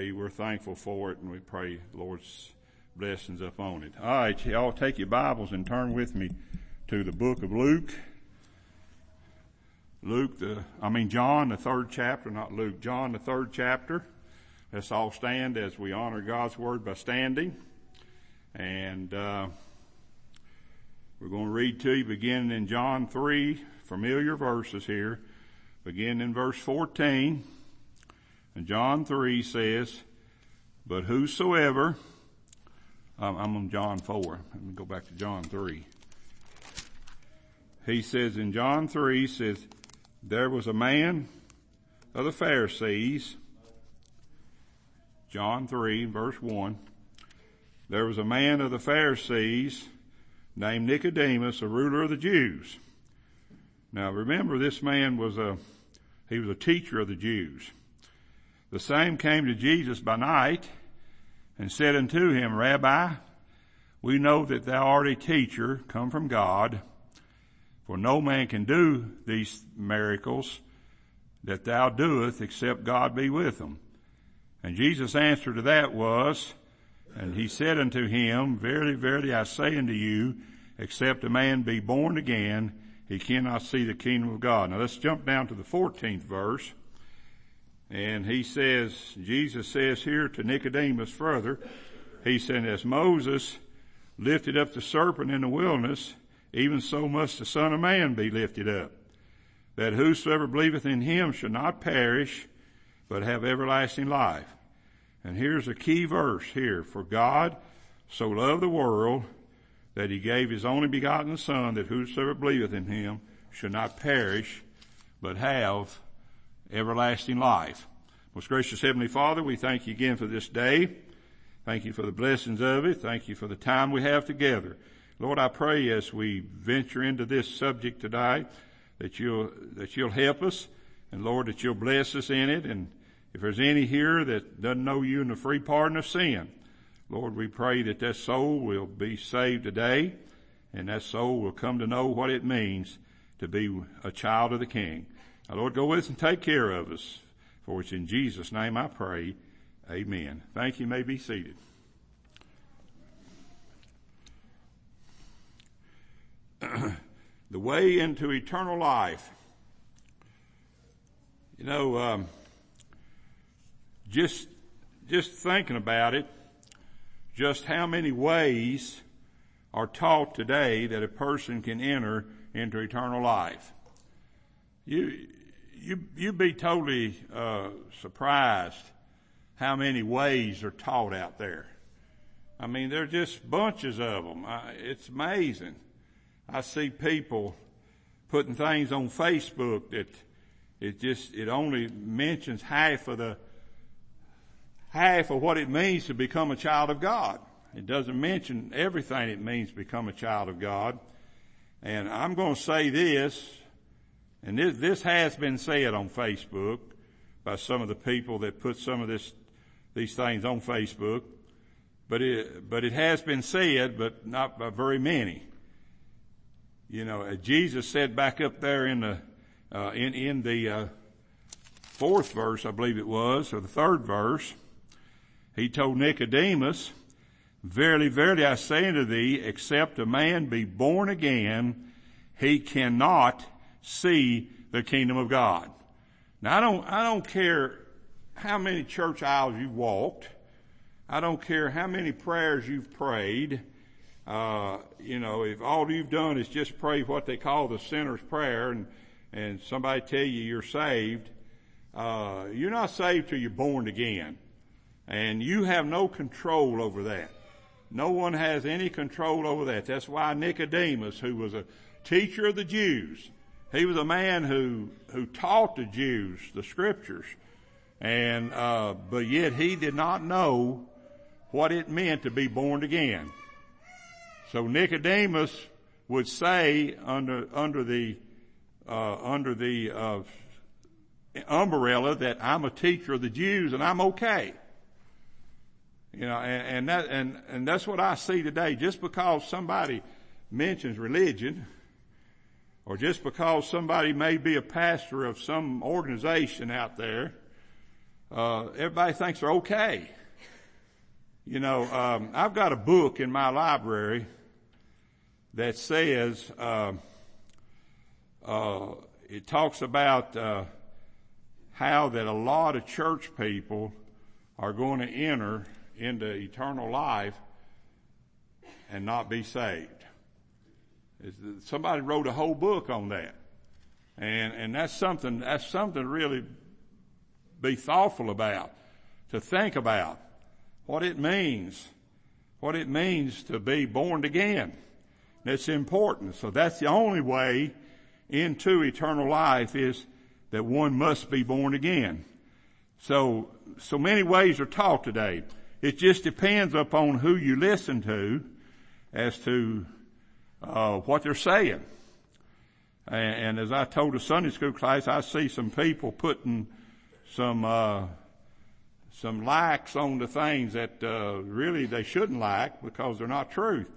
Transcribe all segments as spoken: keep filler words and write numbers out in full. We're thankful for it, and we pray the Lord's blessings upon it. All right, y'all take your Bibles and turn with me to the book of Luke. Luke, the, I mean John, the third chapter, not Luke. John, the third chapter. Let's all stand as we honor God's Word by standing. And uh, we're going to read to you beginning in John three, familiar verses here, beginning in verse fourteen. And John three says, but whosoever, um, I'm on John four. Let me go back to John three. He says in John three, says, there was a man of the Pharisees. John three, verse one. There was a man of the Pharisees named Nicodemus, a ruler of the Jews. Now remember, this man was a, he was a teacher of the Jews. The same came to Jesus by night and said unto him, Rabbi, we know that thou art a teacher come from God, for no man can do these miracles that thou doest except God be with him. And Jesus' answer to that was, and he said unto him, verily, verily, I say unto you, except a man be born again, he cannot see the kingdom of God. Now let's jump down to the fourteenth verse. And he says, Jesus says here to Nicodemus further, he said, as Moses lifted up the serpent in the wilderness, even so must the Son of Man be lifted up, that whosoever believeth in him should not perish, but have everlasting life. And here's a key verse here. For God so loved the world that he gave his only begotten Son, that whosoever believeth in him should not perish, but have everlasting life. Most gracious Heavenly Father, we thank you again for this day. Thank you for the blessings of it. Thank you for the time we have together. Lord, I pray as we venture into this subject today that you'll, that you'll help us, and Lord, that you'll bless us in it. And if there's any here that doesn't know you in the free pardon of sin, Lord, we pray that that soul will be saved today, and that soul will come to know what it means to be a child of the King. Now, Lord, go with us and take care of us, for it's in Jesus' name I pray. Amen. Thank you. You may be seated. The way into eternal life. You know, um, just just thinking about it, just how many ways are taught today that a person can enter into eternal life. You you you'd be totally uh, surprised how many ways are taught out there. I mean, there are just bunches of them. I, it's amazing. I see people putting things on Facebook that it just, it only mentions half of the, half of what it means to become a child of God. It doesn't mention everything it means to become a child of God. And I'm going to say this, and this, this has been said on Facebook by some of the people that put some of this, these things on Facebook, but it, but it has been said, but not by very many. You know, Jesus said back up there in the, uh, in, in the, uh, fourth verse, I believe it was, or the third verse, he told Nicodemus, verily, verily, I say unto thee, except a man be born again, he cannot see the kingdom of God. Now, I don't, I don't care how many church aisles you've walked. I don't care how many prayers you've prayed. Uh, you know, if all you've done is just pray what they call the sinner's prayer, and, and somebody tell you you're saved, uh, you're not saved till you're born again. And you have no control over that. No one has any control over that. That's why Nicodemus, who was a teacher of the Jews, he was a man who, who taught the Jews the scriptures. And, uh, but yet he did not know what it meant to be born again. So Nicodemus would say under, under the, uh, under the, uh, umbrella that I'm a teacher of the Jews and I'm okay. You know, and, and that, and, and that's what I see today. Just because somebody mentions religion, or just because somebody may be a pastor of some organization out there, uh, everybody thinks they're okay. You know, um, I've got a book in my library that says, uh, uh, it talks about, uh, how that a lot of church people are going to enter into eternal life and not be saved. It's, somebody wrote a whole book on that. And, and that's something, that's something to really be thoughtful about, to think about what it means, what it means to be born again. That's important. So that's the only way into eternal life is that one must be born again. So, so many ways are taught today. It just depends upon who you listen to as to, uh, what they're saying. And, and as I told a Sunday school class, I see some people putting some, uh, some likes on the things that, uh, really they shouldn't like because they're not truth.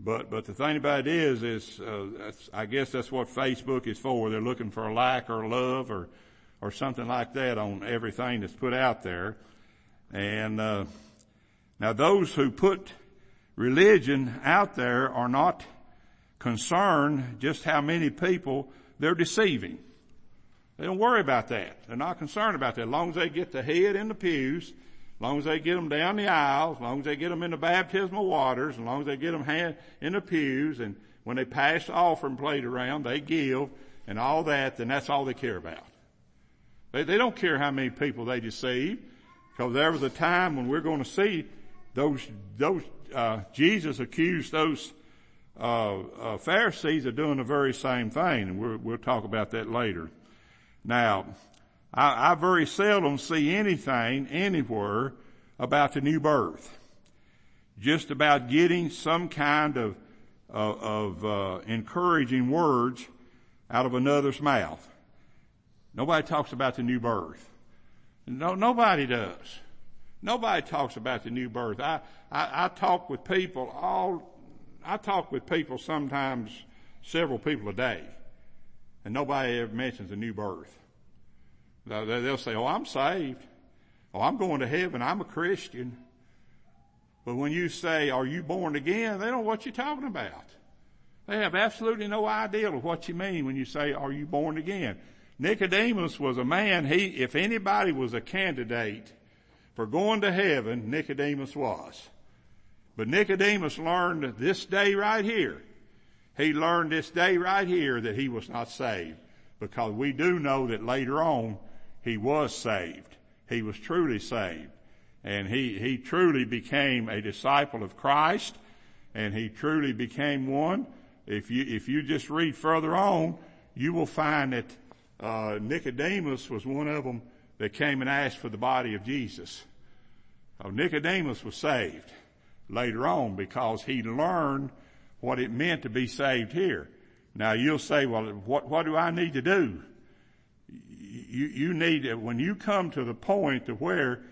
But, but the thing about it is, is, uh, that's, I guess that's what Facebook is for. They're looking for a like or love or, or something like that on everything that's put out there. And, uh, now those who put religion out there are not concerned just how many people they're deceiving. They don't worry about that. They're not concerned about that. As long as they get the head in the pews, as long as they get them down the aisles, as long as they get them in the baptismal waters, as long as they get them in the pews, and when they pass the offering plate around, they give and all that, then that's all they care about. They, they don't care how many people they deceive, because there was a time when we're going to see those, those, uh, Jesus accused those, uh, uh, Pharisees of doing the very same thing, and we're, we'll talk about that later. Now, I, I very seldom see anything anywhere about the new birth. Just about getting some kind of, of, of uh, encouraging words out of another's mouth. Nobody talks about the new birth. No, nobody does. Nobody talks about the new birth. I, I, I talk with people all, I talk with people sometimes several people a day, and nobody ever mentions the new birth. They'll say, oh, I'm saved. Oh, I'm going to heaven. I'm a Christian. But when you say, are you born again? They don't know what you're talking about. They have absolutely no idea of what you mean when you say, are you born again? Nicodemus was a man, he, if anybody was a candidate for going to heaven, Nicodemus was. But Nicodemus learned this day right here. He learned this day right here that he was not saved, because we do know that later on he was saved. He was truly saved. And he, he truly became a disciple of Christ, and he truly became one. If you, if you just read further on, you will find that, uh, Nicodemus was one of them that came and asked for the body of Jesus. Uh, Nicodemus was saved later on because he learned what it meant to be saved here. Now you'll say, well, what, what do I need to do? You, you need, when you come to the point to where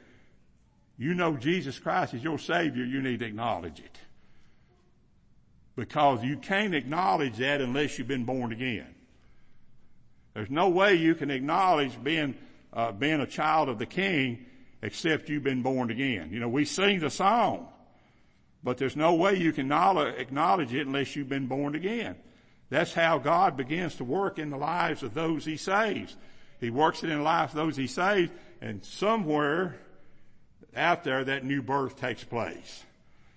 you know Jesus Christ is your Savior, you need to acknowledge it. Because you can't acknowledge that unless you've been born again. There's no way you can acknowledge being, uh, being a child of the King except you've been born again. You know, we sing the song, but there's no way you can acknowledge it unless you've been born again. That's how God begins to work in the lives of those he saves. He works it in the lives of those he saves, and somewhere out there that new birth takes place.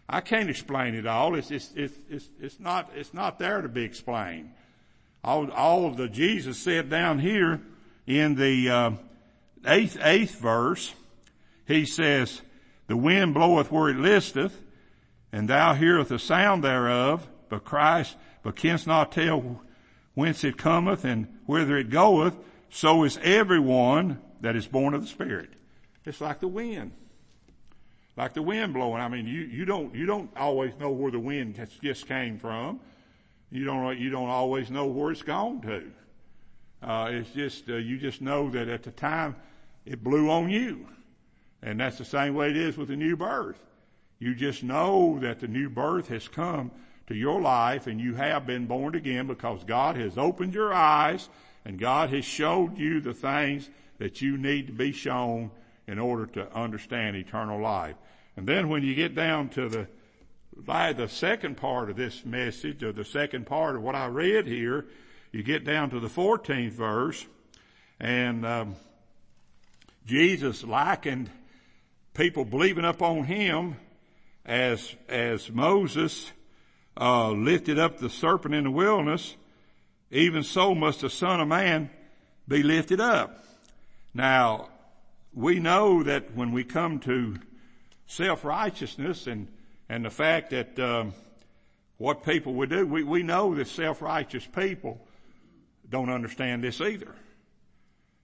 I can't explain it all. It's, it's, it's, it's, it's not, it's not there to be explained. All, all of the Jesus said down here in the, uh, eighth, eighth verse, he says, the wind bloweth where it listeth, and thou hearest the sound thereof, but Christ, but canst not tell whence it cometh and whither it goeth, so is everyone that is born of the Spirit. It's like the wind. Like the wind blowing. I mean, you, you don't, you don't always know where the wind just came from. You don't, you don't always know where it's gone to. Uh, it's just, uh, you just know that at the time it blew on you. And that's the same way it is with the new birth. You just know that the new birth has come to your life, and you have been born again because God has opened your eyes and God has showed you the things that you need to be shown in order to understand eternal life. And then when you get down to the by the second part of this message, or the second part of what I read here, you get down to the fourteenth verse, and um, Jesus likened people believing up on him as as Moses uh lifted up the serpent in the wilderness. Even so must the Son of Man be lifted up. Now, we know that when we come to self-righteousness and and the fact that um, what people would do, we, we know that self-righteous people don't understand this either.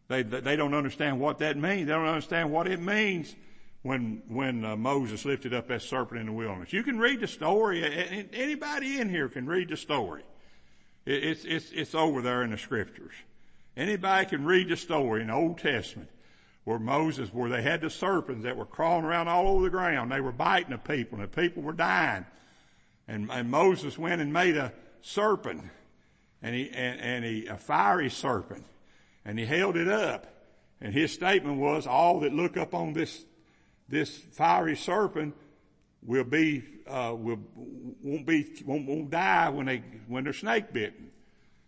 They they don't understand what that means. They don't understand what it means when when uh, Moses lifted up that serpent in the wilderness. You can read the story. Anybody in here can read the story. It, it's it's it's over there in the scriptures. Anybody can read the story in the Old Testament where Moses, where they had the serpents that were crawling around all over the ground. They were biting the people, and the people were dying. And, and Moses went and made a serpent, and he and, and he a fiery serpent, and he held it up. And his statement was, all that look up on this this fiery serpent will be uh, will won't be won't, won't die when they when they're snake bitten.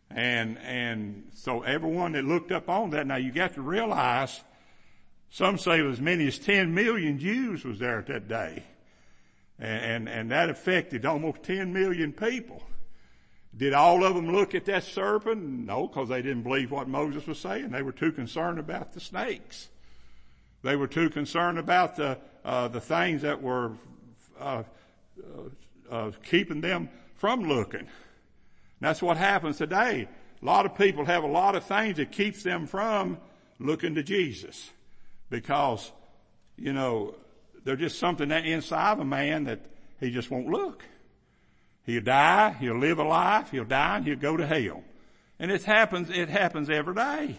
And and so everyone that looked up on that, now you got to realize, some say as many as ten million Jews was there at that day. And, and, and that affected almost ten million people. Did all of them look at that serpent? No, because they didn't believe what Moses was saying. They were too concerned about the snakes. They were too concerned about the, uh, the things that were, uh, uh, uh, keeping them from looking. And that's what happens today. A lot of people have a lot of things that keeps them from looking to Jesus. Because, you know, there's just something that inside of a man that he just won't look. He'll die, he'll live a life, he'll die, and he'll go to hell. And it happens, it happens every day.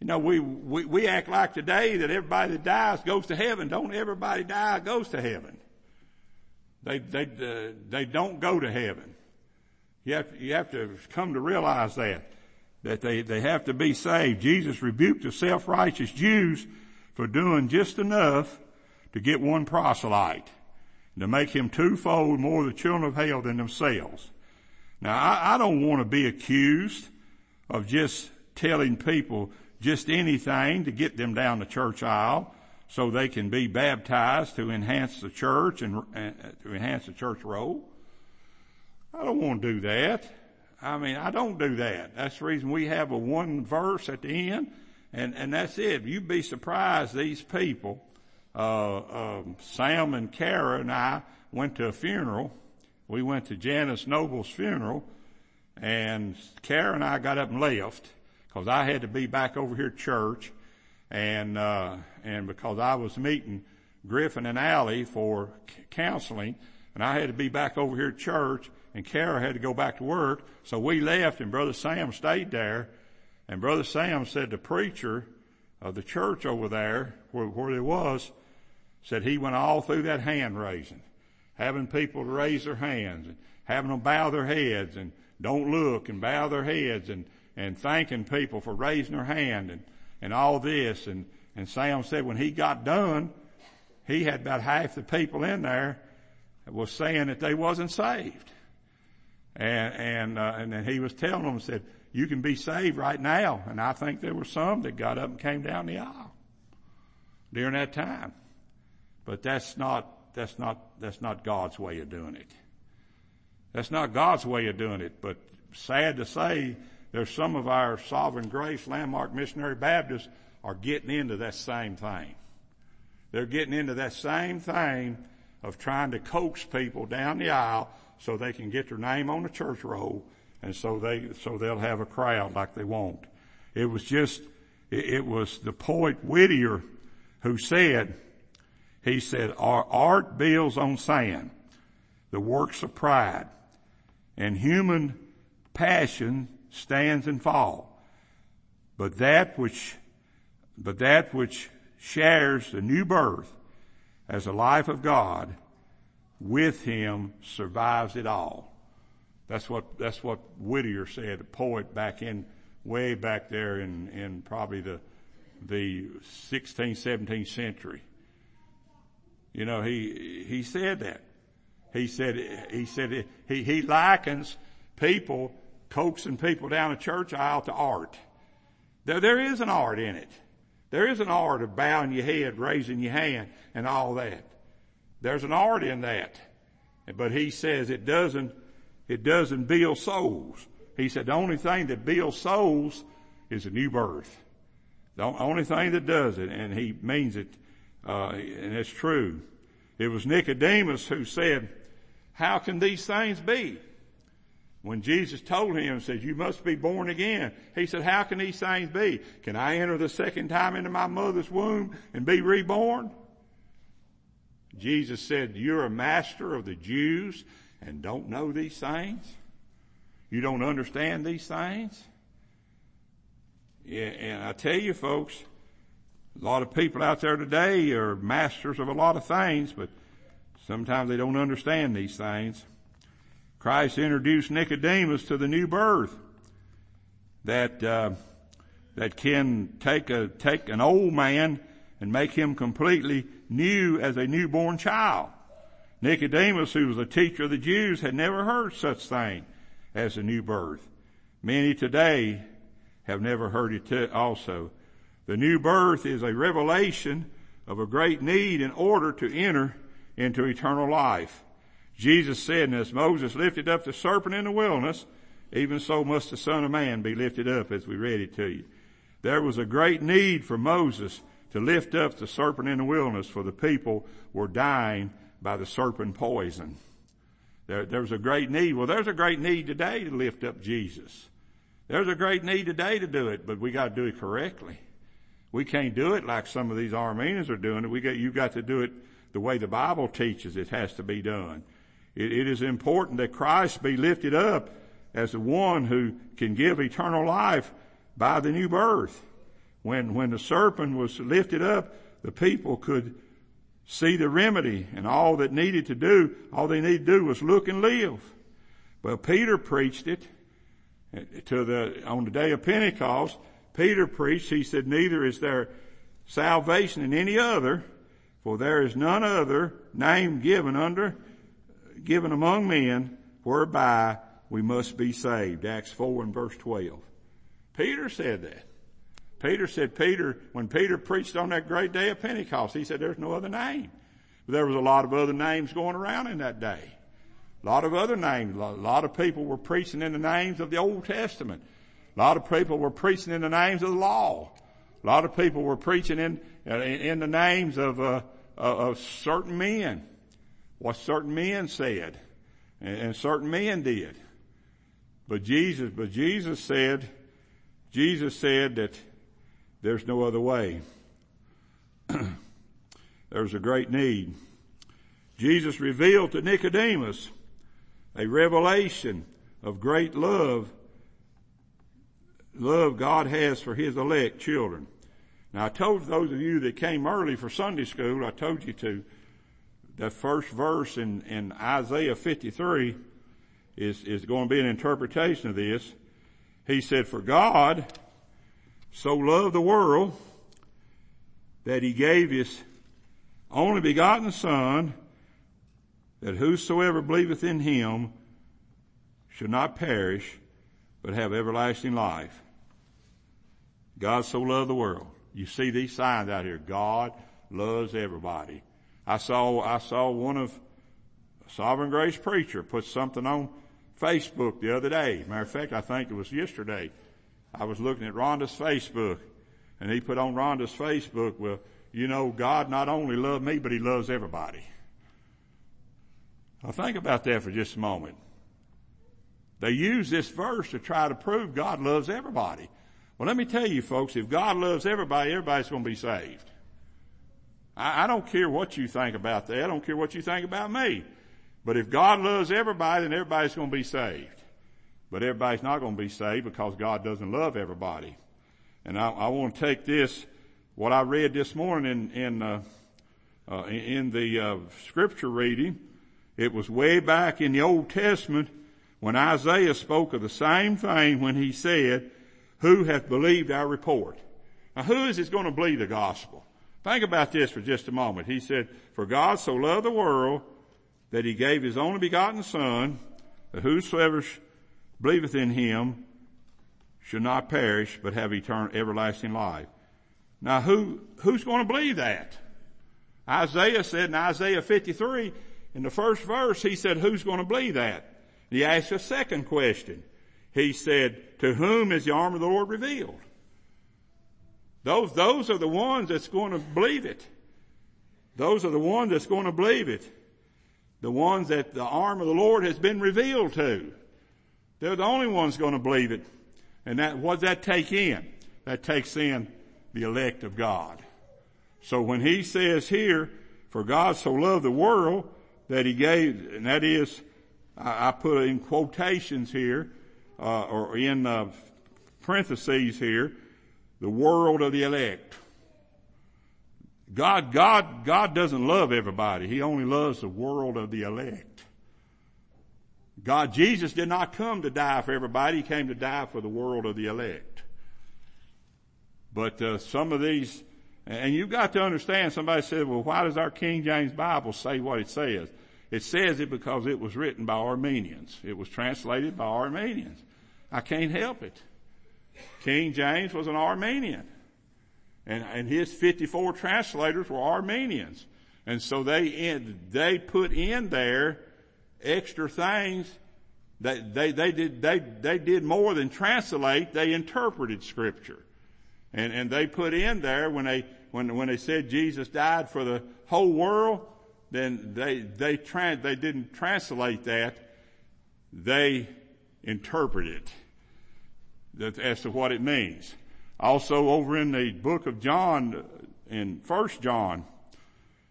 You know, we, we, we act like today that everybody that dies goes to heaven. Don't everybody die goes to heaven. They, they, uh, they don't go to heaven. You have to, you have to come to realize that, that they, they have to be saved. Jesus rebuked the self-righteous Jews for doing just enough to get one proselyte, and to make him twofold more the children of hell than themselves. Now, I, I don't want to be accused of just telling people just anything to get them down the church aisle so they can be baptized to enhance the church and uh, to enhance the church role. I don't want to do that. I mean, I don't do that. That's the reason we have a one verse at the end. And, and that's it. You'd be surprised, these people. Uh, um, Sam and Kara and I went to a funeral. We went to Janice Noble's funeral, and Kara and I got up and left because I had to be back over here at church, and uh, and because I was meeting Griffin and Ally for c- counseling, and I had to be back over here at church, and Kara had to go back to work. So we left, and Brother Sam stayed there. And Brother Sam said the preacher of the church over there, where, where they was, said he went all through that hand raising, having people raise their hands, and having them bow their heads, and don't look, and bow their heads, and, and thanking people for raising their hand, and, and all this. And, and Sam said when he got done, he had about half the people in there that was saying that they wasn't saved. And, and, uh, and then he was telling them, said, you can be saved right now. And I think there were some that got up and came down the aisle during that time. But that's not, that's not, that's not God's way of doing it. That's not God's way of doing it. But sad to say, there's some of our Sovereign Grace Landmark Missionary Baptists are getting into that same thing. They're getting into that same thing of trying to coax people down the aisle so they can get their name on the church roll. And so they, so they'll have a crowd like they want. It was just, it was the poet Whittier who said, he said, our art builds on sand, the works of pride, and human passion stands and falls. But that which, but that which shares the new birth as a life of God with him survives it all. That's what, that's what Whittier said, a poet back in, way back there in, in probably the the sixteenth, seventeenth century. You know, he, he said that. He said, he said, he, he likens people, coaxing people down a church aisle to art. There, there is an art in it. There is an art of bowing your head, raising your hand, and all that. There's an art in that. But he says it doesn't, it doesn't build souls. He said the only thing that builds souls is a new birth. The only thing that does it, and he means it, uh, and it's true. It was Nicodemus who said, how can these things be? When Jesus told him, said, you must be born again. He said, how can these things be? Can I enter the second time into my mother's womb and be reborn? Jesus said, you're a master of the Jews and don't know these things. You don't understand these things. Yeah, and I tell you folks, a lot of people out there today are masters of a lot of things, but sometimes they don't understand these things. Christ introduced Nicodemus to the new birth that uh, that can take a take an old man and make him completely new as a newborn child. Nicodemus, who was a teacher of the Jews, had never heard such thing as a new birth. Many today have never heard it too, also. The new birth is a revelation of a great need in order to enter into eternal life. Jesus said, as Moses lifted up the serpent in the wilderness, even so must the Son of Man be lifted up, as we read it to you. There was a great need for Moses to lift up the serpent in the wilderness, for the people were dying by the serpent poison. There, there was a great need. Well, there's a great need today to lift up Jesus. There's a great need today to do it, but we got to do it correctly. We can't do it like some of these Armenians are doing it. We got, you've got to do it the way the Bible teaches it has to be done. It is important that Christ be lifted up as the one who can give eternal life by the new birth. When, when the serpent was lifted up, the people could see the remedy, and all that needed to do, all they needed to do was look and live. Well, Peter preached it to the, on the day of Pentecost. Peter preached, he said, neither is there salvation in any other, for there is none other name given under given among men whereby we must be saved. Acts four and verse twelve. Peter said that. Peter said, Peter, when Peter preached on that great day of Pentecost, he said there's no other name. But there was a lot of other names going around in that day. A lot of other names. A lot of people were preaching in the names of the Old Testament. A lot of people were preaching in the names of the law. A lot of people were preaching in, in the names of, uh, of certain men. What certain men said, and certain men did. But Jesus, but Jesus said, Jesus said that there's no other way. There's a great need. Jesus revealed to Nicodemus a revelation of great love, love God has for his elect children. Now I told those of you that came early for Sunday school, I told you to, that first verse in, in Isaiah fifty-three is, is going to be an interpretation of this. He said, for God so loved the world that he gave his only begotten Son, that whosoever believeth in him should not perish, but have everlasting life. God so loved the world. You see these signs out here. God loves everybody. I saw, I saw one of Sovereign Grace preacher put something on Facebook the other day. Matter of fact, I think it was yesterday. I was looking at Rhonda's Facebook, and he put on Rhonda's Facebook, well, you know, God not only loved me, but he loves everybody. Now think about that for just a moment. They use this verse to try to prove God loves everybody. Well, let me tell you folks, if God loves everybody, everybody's going to be saved. I don't care what you think about that. I don't care what you think about me. But if God loves everybody, then everybody's going to be saved. But everybody's not going to be saved because God doesn't love everybody. And I, I want to take this, what I read this morning in in, uh, uh, in the uh, scripture reading. It was way back in the Old Testament when Isaiah spoke of the same thing when he said, who hath believed our report? Now who is it going to believe the gospel? Think about this for just a moment. He said, for God so loved the world that he gave his only begotten son, that whosoever believeth in him should not perish, but have eternal, everlasting life. Now who, who's going to believe that? Isaiah said in Isaiah fifty-three, in the first verse, he said, who's going to believe that? He asked a second question. He said, to whom is the arm of the Lord revealed? Those, those are the ones that's going to believe it. Those are the ones that's going to believe it. The ones that the arm of the Lord has been revealed to. They're the only ones going to believe it. And that, what does that take in? That takes in the elect of God. So when he says here, for God so loved the world that he gave, and that is, I, I put in quotations here, uh, or in uh, parentheses here, the world of the elect. God, God, God doesn't love everybody. He only loves the world of the elect. God, Jesus did not come to die for everybody. He came to die for the world of the elect. But uh, some of these, and you've got to understand, somebody said, well, why does our King James Bible say what it says? It says it because it was written by Armenians. It was translated by Armenians. I can't help it. King James was an Armenian. And, and his fifty-four translators were Armenians. And so they, in, they put in there extra things that they, they did, they, they did more than translate. They interpreted scripture. And, and they put in there when they, when, when they said Jesus died for the whole world, then they, they trans, they didn't translate that. They interpreted it as to what it means. Also over in the book of John, in First John,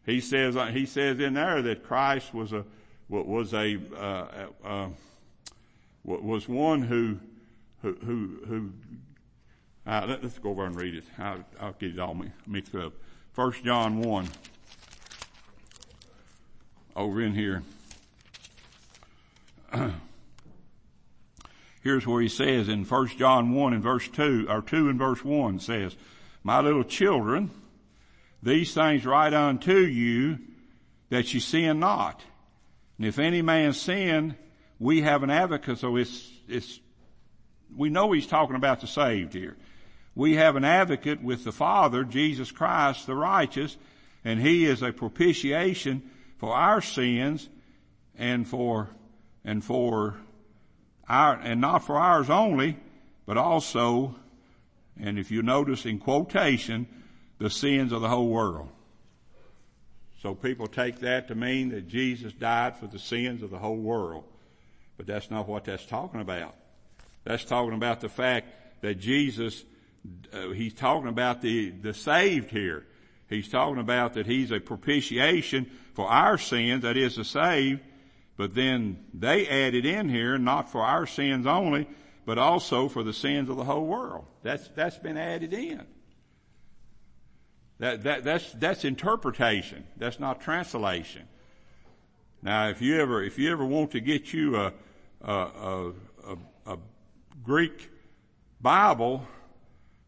he says, he says in there that Christ was a, was a, uh, uh, was one who, who, who, who uh, let, let's go over and read it. I'll, I'll get it all mixed up. First John one. Over in here. Here's where he says in First John one and verse two, or two and verse one says, my little children, these things write unto you that ye sin not. And if any man sin, we have an advocate. So it's, it's, we know he's talking about the saved here. We have an advocate with the Father, Jesus Christ, the righteous, and he is a propitiation for our sins and for, and for our, and not for ours only, but also, and if you notice in quotation, the sins of the whole world. So people take that to mean that Jesus died for the sins of the whole world. But that's not what that's talking about. That's talking about the fact that Jesus, uh, he's talking about the, the saved here. He's talking about that he's a propitiation for our sins, that is the saved. But then they added in here, not for our sins only, but also for the sins of the whole world. That's, that's been added in. That, that, that's, that's interpretation. That's not translation. Now, if you ever, if you ever want to get you a, a, a, a, a Greek Bible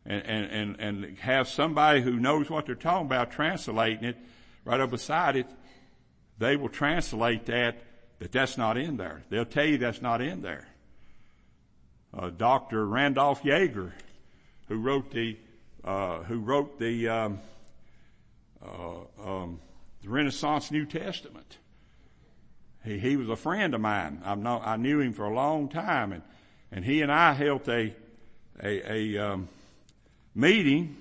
and, and, and have somebody who knows what they're talking about translating it right up beside it, they will translate that, that that's not in there. They'll tell you that's not in there. Uh, Doctor Randolph Yeager, who wrote the, uh, who wrote the, um, Uh, um, the Renaissance New Testament. He, he was a friend of mine. I've known, I knew him for a long time, and, and he and I held a, a, a, um, meeting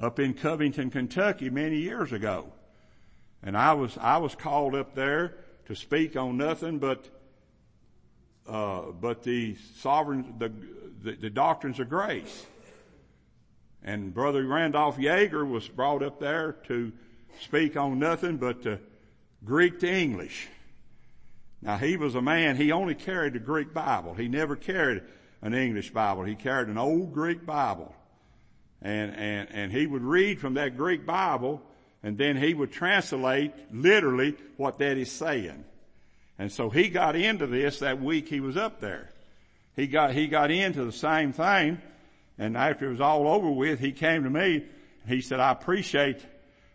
up in Covington, Kentucky many years ago. And I was, I was called up there to speak on nothing but, uh, but the sovereign, the, the, the doctrines of grace. And Brother Randolph Yeager was brought up there to speak on nothing but uh, Greek to English. Now, he was a man, he only carried a Greek Bible. He never carried an English Bible. He carried an old Greek Bible. And, and, and he would read from that Greek Bible, and then he would translate literally what that is saying. And so he got into this that week he was up there. He got, he got into the same thing. And after it was all over with, he came to me. He said, I appreciate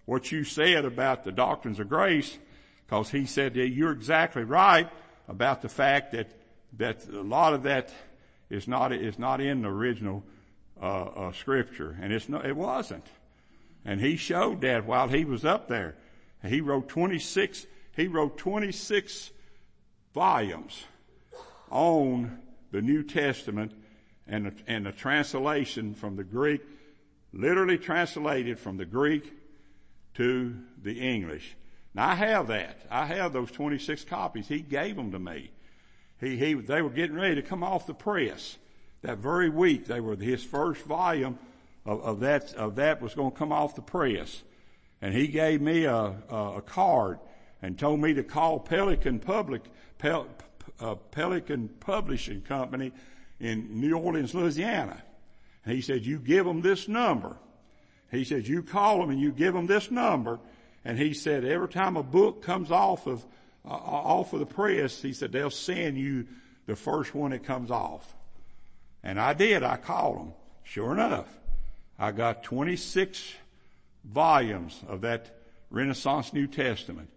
what you said about the doctrines of grace, because he said that you're exactly right about the fact that, that a lot of that is not, is not in the original, uh, uh, scripture. And it's no, it wasn't. And he showed that while he was up there. He wrote twenty-six, he wrote twenty-six volumes on the New Testament and the, and the translation from the Greek, literally translated from the Greek to the English. Now I have that. I have those twenty-six copies. He gave them to me. He, he, they were getting ready to come off the press that very week. They were his first volume of, of that, of that was going to come off the press. And he gave me a, a, a card and told me to call Pelican Public, Pel, uh, Pelican Publishing Company in New Orleans, Louisiana. And he said, you give them this number. He said, you call them and you give them this number. And he said, every time a book comes off of, uh, off of the press, he said, they'll send you the first one that comes off. And I did. I called them. Sure enough, I got twenty-six volumes of that Renaissance New Testament.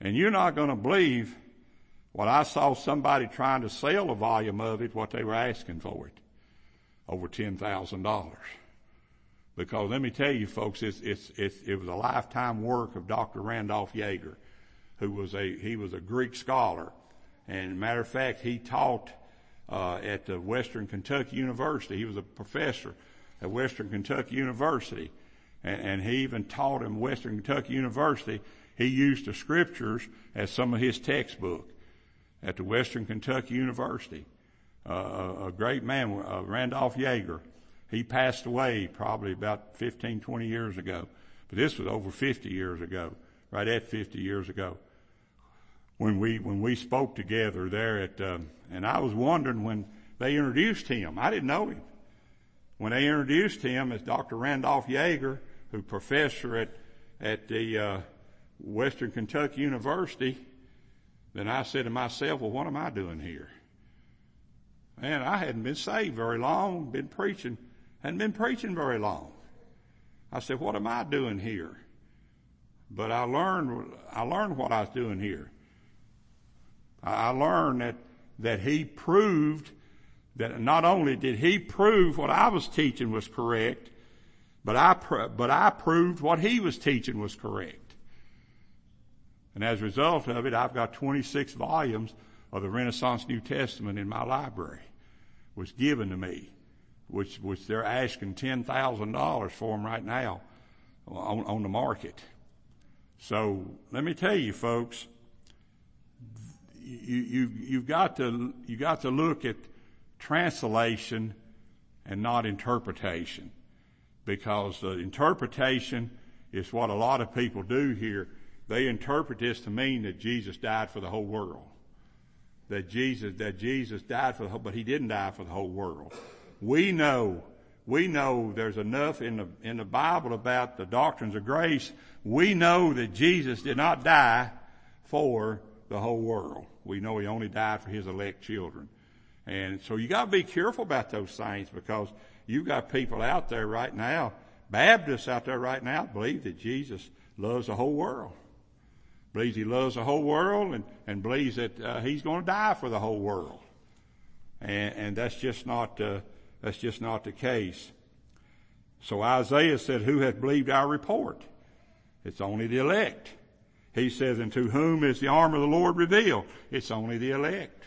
And you're not going to believe what I saw somebody trying to sell a volume of it, what they were asking for it. Over ten thousand dollars. Because let me tell you folks, it's, it's, it's, it was a lifetime work of Doctor Randolph Yeager, who was a, he was a Greek scholar. And matter of fact, he taught, uh, at the Western Kentucky University. He was a professor at Western Kentucky University. And, and he even taught in Western Kentucky University. He used the scriptures as some of his textbook at the Western Kentucky University. Uh, a great man, uh, Randolph Yeager. He passed away probably about fifteen, twenty years ago. But this was over fifty years ago, right at fifty years ago, when we, when we spoke together there at, um, and I was wondering when they introduced him. I didn't know him. When they introduced him as Doctor Randolph Yeager, who professor at, at the, uh, Western Kentucky University, then I said to myself, well, what am I doing here? Man, I hadn't been saved very long, been preaching, hadn't been preaching very long. I said, what am I doing here? But I learned, I learned what I was doing here. I learned that, that he proved that not only did he prove what I was teaching was correct, but I, pro- but I proved what he was teaching was correct. And as a result of it, I've got twenty-six volumes of the Renaissance New Testament in my library, was given to me, which, which they're asking ten thousand dollars for them right now on, on the market. So let me tell you folks, you, you, you've got to, you got to look at translation and not interpretation, because the interpretation is what a lot of people do here. They interpret this to mean that Jesus died for the whole world. That Jesus, that Jesus died for the whole, but he didn't die for the whole world. We know, we know there's enough in the, in the Bible about the doctrines of grace. We know that Jesus did not die for the whole world. We know he only died for his elect children. And so you gotta be careful about those things, because you've got people out there right now, Baptists out there right now, believe that Jesus loves the whole world. Believes he loves the whole world, and, and believes that uh, he's going to die for the whole world, and, and that's just not uh, that's just not the case. So Isaiah said, "Who hath believed our report?" It's only the elect. He says, "And to whom is the arm of the Lord revealed?" It's only the elect.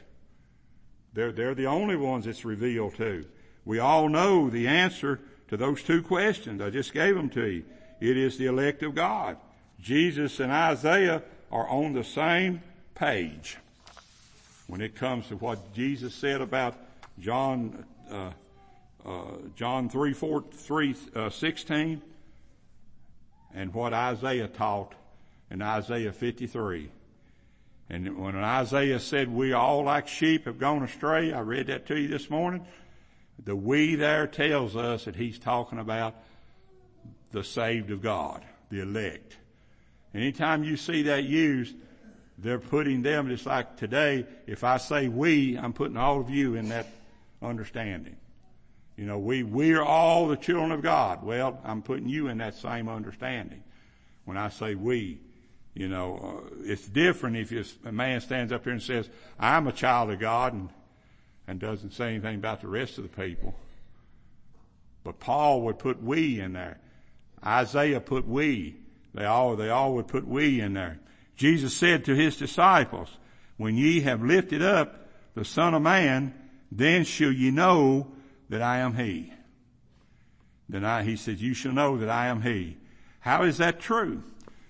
They're they're the only ones it's revealed to. We all know the answer to those two questions. I just gave them to you. It is the elect of God. Jesus and Isaiah are on the same page when it comes to what Jesus said about John, uh, uh, John three, four, three, uh, sixteen, and what Isaiah taught in Isaiah fifty-three. And when Isaiah said, we all like sheep have gone astray, I read that to you this morning. The we there tells us that he's talking about the saved of God, the elect. Anytime you see that used, they're putting them, just like today, if I say we, I'm putting all of you in that understanding. You know, we, we are all the children of God. Well, I'm putting you in that same understanding. When I say we, you know, uh, it's different if it's, a man stands up here and says, I'm a child of God, and, and doesn't say anything about the rest of the people. But Paul would put we in there. Isaiah put we. They all, they all would put we in there. Jesus said to his disciples, when ye have lifted up the Son of Man, then shall ye know that I am he. Then I, he said, you shall know that I am he. How is that true?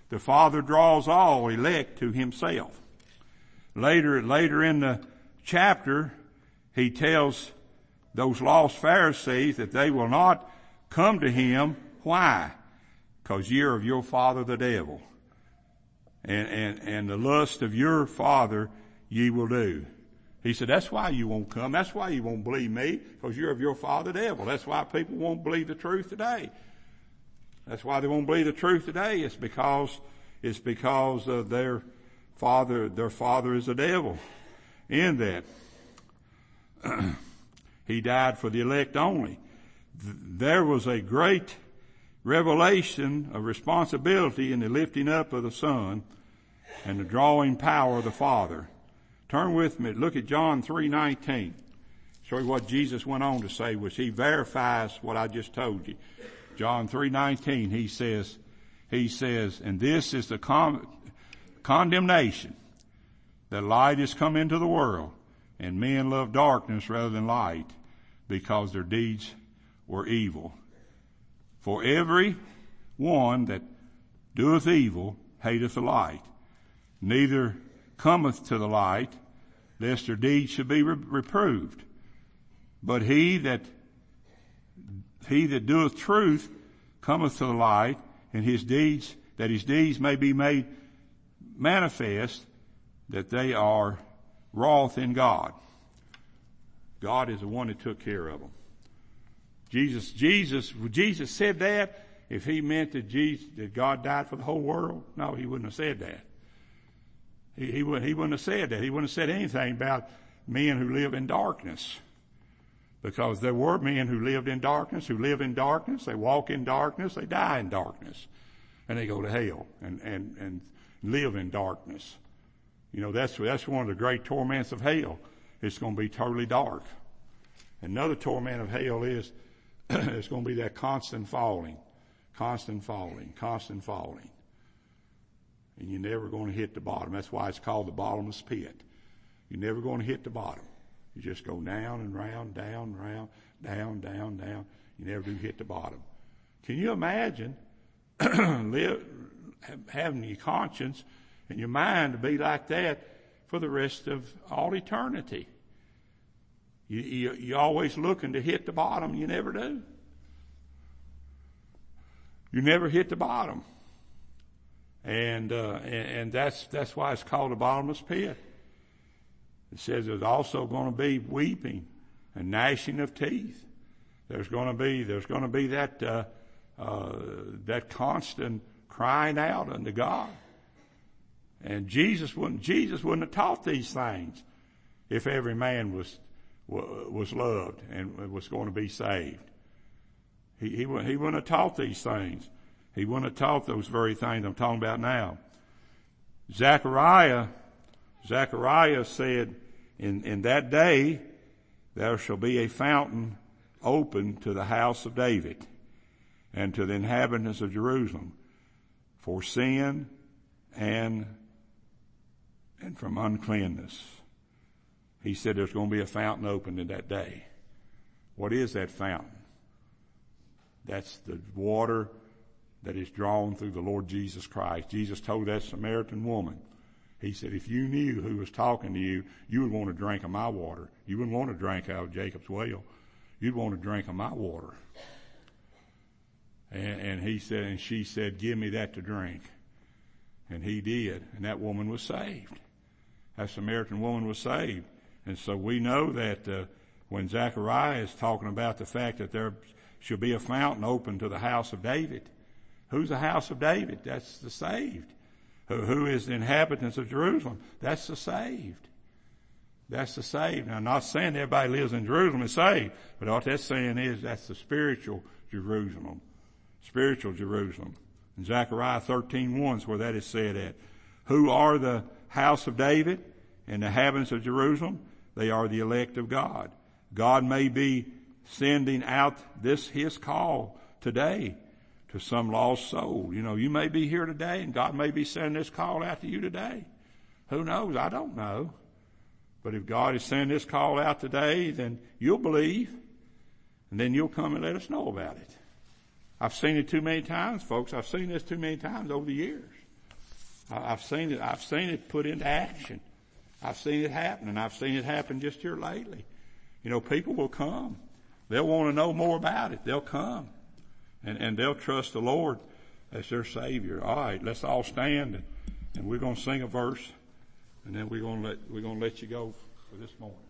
The Father draws all elect to himself. Later, later in the chapter, he tells those lost Pharisees that they will not come to him. Why? Because you're of your father the devil. And, and, and the lust of your father ye will do. He said, that's why you won't come. That's why you won't believe me, because you're of your father the devil. That's why people won't believe the truth today. That's why they won't believe the truth today. It's because, it's because of their father, their father is the devil. In that, he died for the elect only. There was a great revelation of responsibility in the lifting up of the Son and the drawing power of the Father. Turn with me. Look at John three nineteen. Show you what Jesus went on to say, which he verifies what I just told you. John three nineteen, he says, he says, and this is the con- condemnation, that light is come into the world, and men love darkness rather than light, because their deeds were evil. For every one that doeth evil hateth the light, neither cometh to the light, lest their deeds should be re- reproved. But he that he that doeth truth cometh to the light, and his deeds, that his deeds may be made manifest, that they are wroth in God. God is the one that took care of them. Jesus, Jesus, Jesus said that. If he meant that Jesus, that God died for the whole world, no, he wouldn't have said that. He, he wouldn't, he wouldn't have said that. He wouldn't have said anything about men who live in darkness. Because there were men who lived in darkness, who live in darkness, they walk in darkness, they die in darkness. And they go to hell and, and, and live in darkness. You know, that's, that's one of the great torments of hell. It's going to be totally dark. Another torment of hell is, it's going to be that constant falling, constant falling, constant falling. And you're never going to hit the bottom. That's why it's called the bottomless pit. You're never going to hit the bottom. You just go down and round, down, round, down, down, down. You never do hit the bottom. Can you imagine live, having your conscience and your mind to be like that for the rest of all eternity? You, you, you're always looking to hit the bottom. You never do. You never hit the bottom. And, uh, and, and that's, that's why it's called a bottomless pit. It says there's also going to be weeping and gnashing of teeth. There's going to be, there's going to be that, uh, uh, that constant crying out unto God. And Jesus wouldn't, Jesus wouldn't have taught these things if every man was, was loved and was going to be saved. He, he, he wouldn't have taught these things. He wouldn't have taught those very things I'm talking about now. Zechariah, Zechariah said, in, in that day there shall be a fountain open to the house of David and to the inhabitants of Jerusalem for sin and, and from uncleanness. He said there's going to be a fountain opened in that day. What is that fountain? That's the water that is drawn through the Lord Jesus Christ. Jesus told that Samaritan woman, he said, if you knew who was talking to you, you would want to drink of my water. You wouldn't want to drink out of Jacob's well. You'd want to drink of my water. And, and he said, and she said, give me that to drink. And he did. And that woman was saved. That Samaritan woman was saved. And so we know that uh, when Zechariah is talking about the fact that there shall be a fountain open to the house of David, who's the house of David? That's the saved. Who, who is the inhabitants of Jerusalem? That's the saved. That's the saved. Now, I'm not saying everybody lives in Jerusalem is saved, but all that's saying is that's the spiritual Jerusalem. Spiritual Jerusalem. And Zechariah thirteen one is where that is said at. Who are the house of David and the inhabitants of Jerusalem? They are the elect of God. God may be sending out this, his call today to some lost soul. You know, you may be here today and God may be sending this call out to you today. Who knows? I don't know. But if God is sending this call out today, then you'll believe, and then you'll come and let us know about it. I've seen it too many times, folks. I've seen this too many times over the years. I've seen it. I've seen it put into action. I've seen it happen, and I've seen it happen just here lately. You know, people will come. They'll want to know more about it. They'll come, and and they'll trust the Lord as their Savior. All right, let's all stand, and, and we're going to sing a verse. And then we're gonna let we're gonna let you go for this morning.